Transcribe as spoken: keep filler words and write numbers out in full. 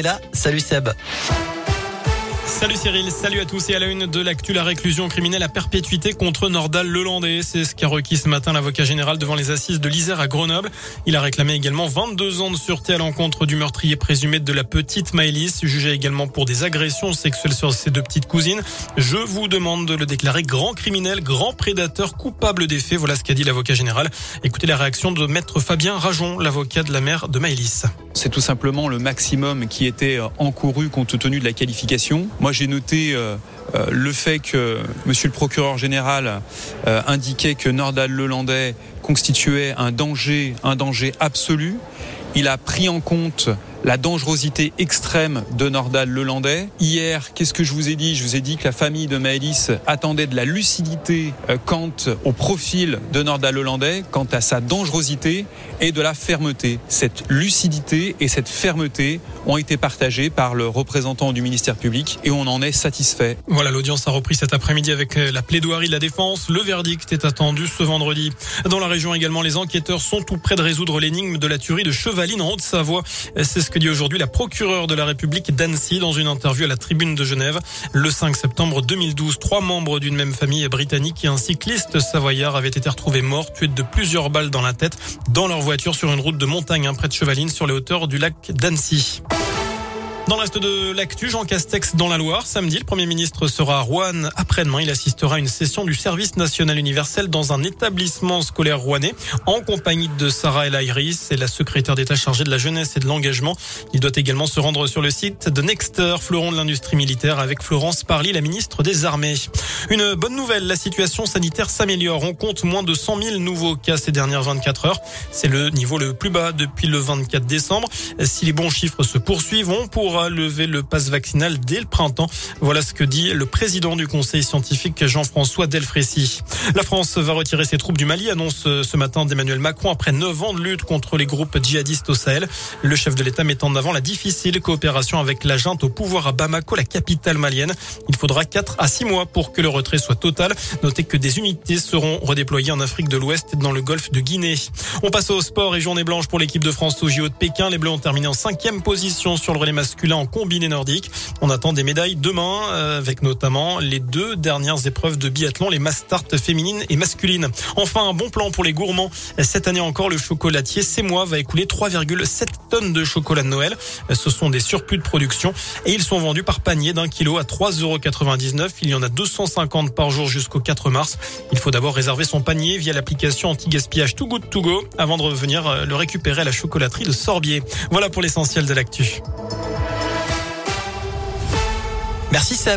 Et là, salut Seb. Salut Cyril, salut à tous et à la une de l'actu, la réclusion criminelle à perpétuité contre Nordahl Lelandais. C'est ce qu'a requis ce matin l'avocat général devant les assises de l'Isère à Grenoble. Il a réclamé également vingt-deux ans de sûreté à l'encontre du meurtrier présumé de la petite Maëlys, jugé également pour des agressions sexuelles sur ses deux petites cousines. Je vous demande de le déclarer grand criminel, grand prédateur, coupable des faits. Voilà ce qu'a dit l'avocat général. Écoutez la réaction de maître Fabien Rajon, l'avocat de la mère de Maëlys. C'est tout simplement le maximum qui était encouru compte tenu de la qualification. Moi, j'ai noté euh, euh, le fait que monsieur le procureur général euh, indiquait que Nordahl Lelandais constituait un danger, un danger absolu. Il a pris en compte la dangerosité extrême de Nordahl Lelandais. Hier, qu'est-ce que je vous ai dit ? Je vous ai dit que la famille de Maëlys attendait de la lucidité quant au profil de Nordahl Lelandais, quant à sa dangerosité et de la fermeté. Cette lucidité et cette fermeté ont été partagées par le représentant du ministère public et on en est satisfait. Voilà, l'audience a repris cet après-midi avec la plaidoirie de la défense. Le verdict est attendu ce vendredi. Dans la région également, les enquêteurs sont tout près de résoudre l'énigme de la tuerie de Chevaline en Haute-Savoie. C'est ce que dit aujourd'hui la procureure de la République d'Annecy dans une interview à la Tribune de Genève. Le cinq septembre deux mille douze, trois membres d'une même famille britannique et un cycliste savoyard avaient été retrouvés morts, tués de plusieurs balles dans la tête, dans leur voiture sur une route de montagne près de Chevaline, sur les hauteurs du lac d'Annecy. Dans le reste de l'actu, Jean Castex dans la Loire. Samedi, le Premier ministre sera à Roanne après-demain. Il assistera à une session du service national universel dans un établissement scolaire rouennais en compagnie de Sarah El Haïris, et la secrétaire d'État chargée de la jeunesse et de l'engagement. Il doit également se rendre sur le site de Nexter, fleuron de l'industrie militaire, avec Florence Parly, la ministre des Armées. Une bonne nouvelle, la situation sanitaire s'améliore. On compte moins de cent mille nouveaux cas ces dernières vingt-quatre heures. C'est le niveau le plus bas depuis le vingt-quatre décembre. Si les bons chiffres se poursuivent, on pourra à lever le pass vaccinal dès le printemps. Voilà ce que dit le président du conseil scientifique Jean-François Delfraissy. La France va retirer ses troupes du Mali, annonce ce matin d'Emmanuel Macron après neuf ans de lutte contre les groupes djihadistes au Sahel. Le chef de l'État met en avant la difficile coopération avec la junte au pouvoir à Bamako, la capitale malienne. Il faudra quatre à six mois pour que le retrait soit total. Notez que des unités seront redéployées en Afrique de l'Ouest et dans le golfe de Guinée. On passe au sport et journée blanche pour l'équipe de France au J O de Pékin. Les Bleus ont terminé en cinquième position sur le relais masculin en combiné nordique. On attend des médailles demain, euh, avec notamment les deux dernières épreuves de biathlon, les mass start féminines et masculines. Enfin, un bon plan pour les gourmands. Cette année encore, le chocolatier Cémoi va écouler trois virgule sept tonnes de chocolat de Noël. Ce sont des surplus de production et ils sont vendus par panier d'un kilo à trois euros quatre-vingt-dix-neuf. Il y en a deux cent cinquante par jour jusqu'au quatre mars. Il faut d'abord réserver son panier via l'application anti-gaspillage Too Good To Go avant de revenir le récupérer à la chocolaterie de Sorbier. Voilà pour l'essentiel de l'actu. Merci Seb.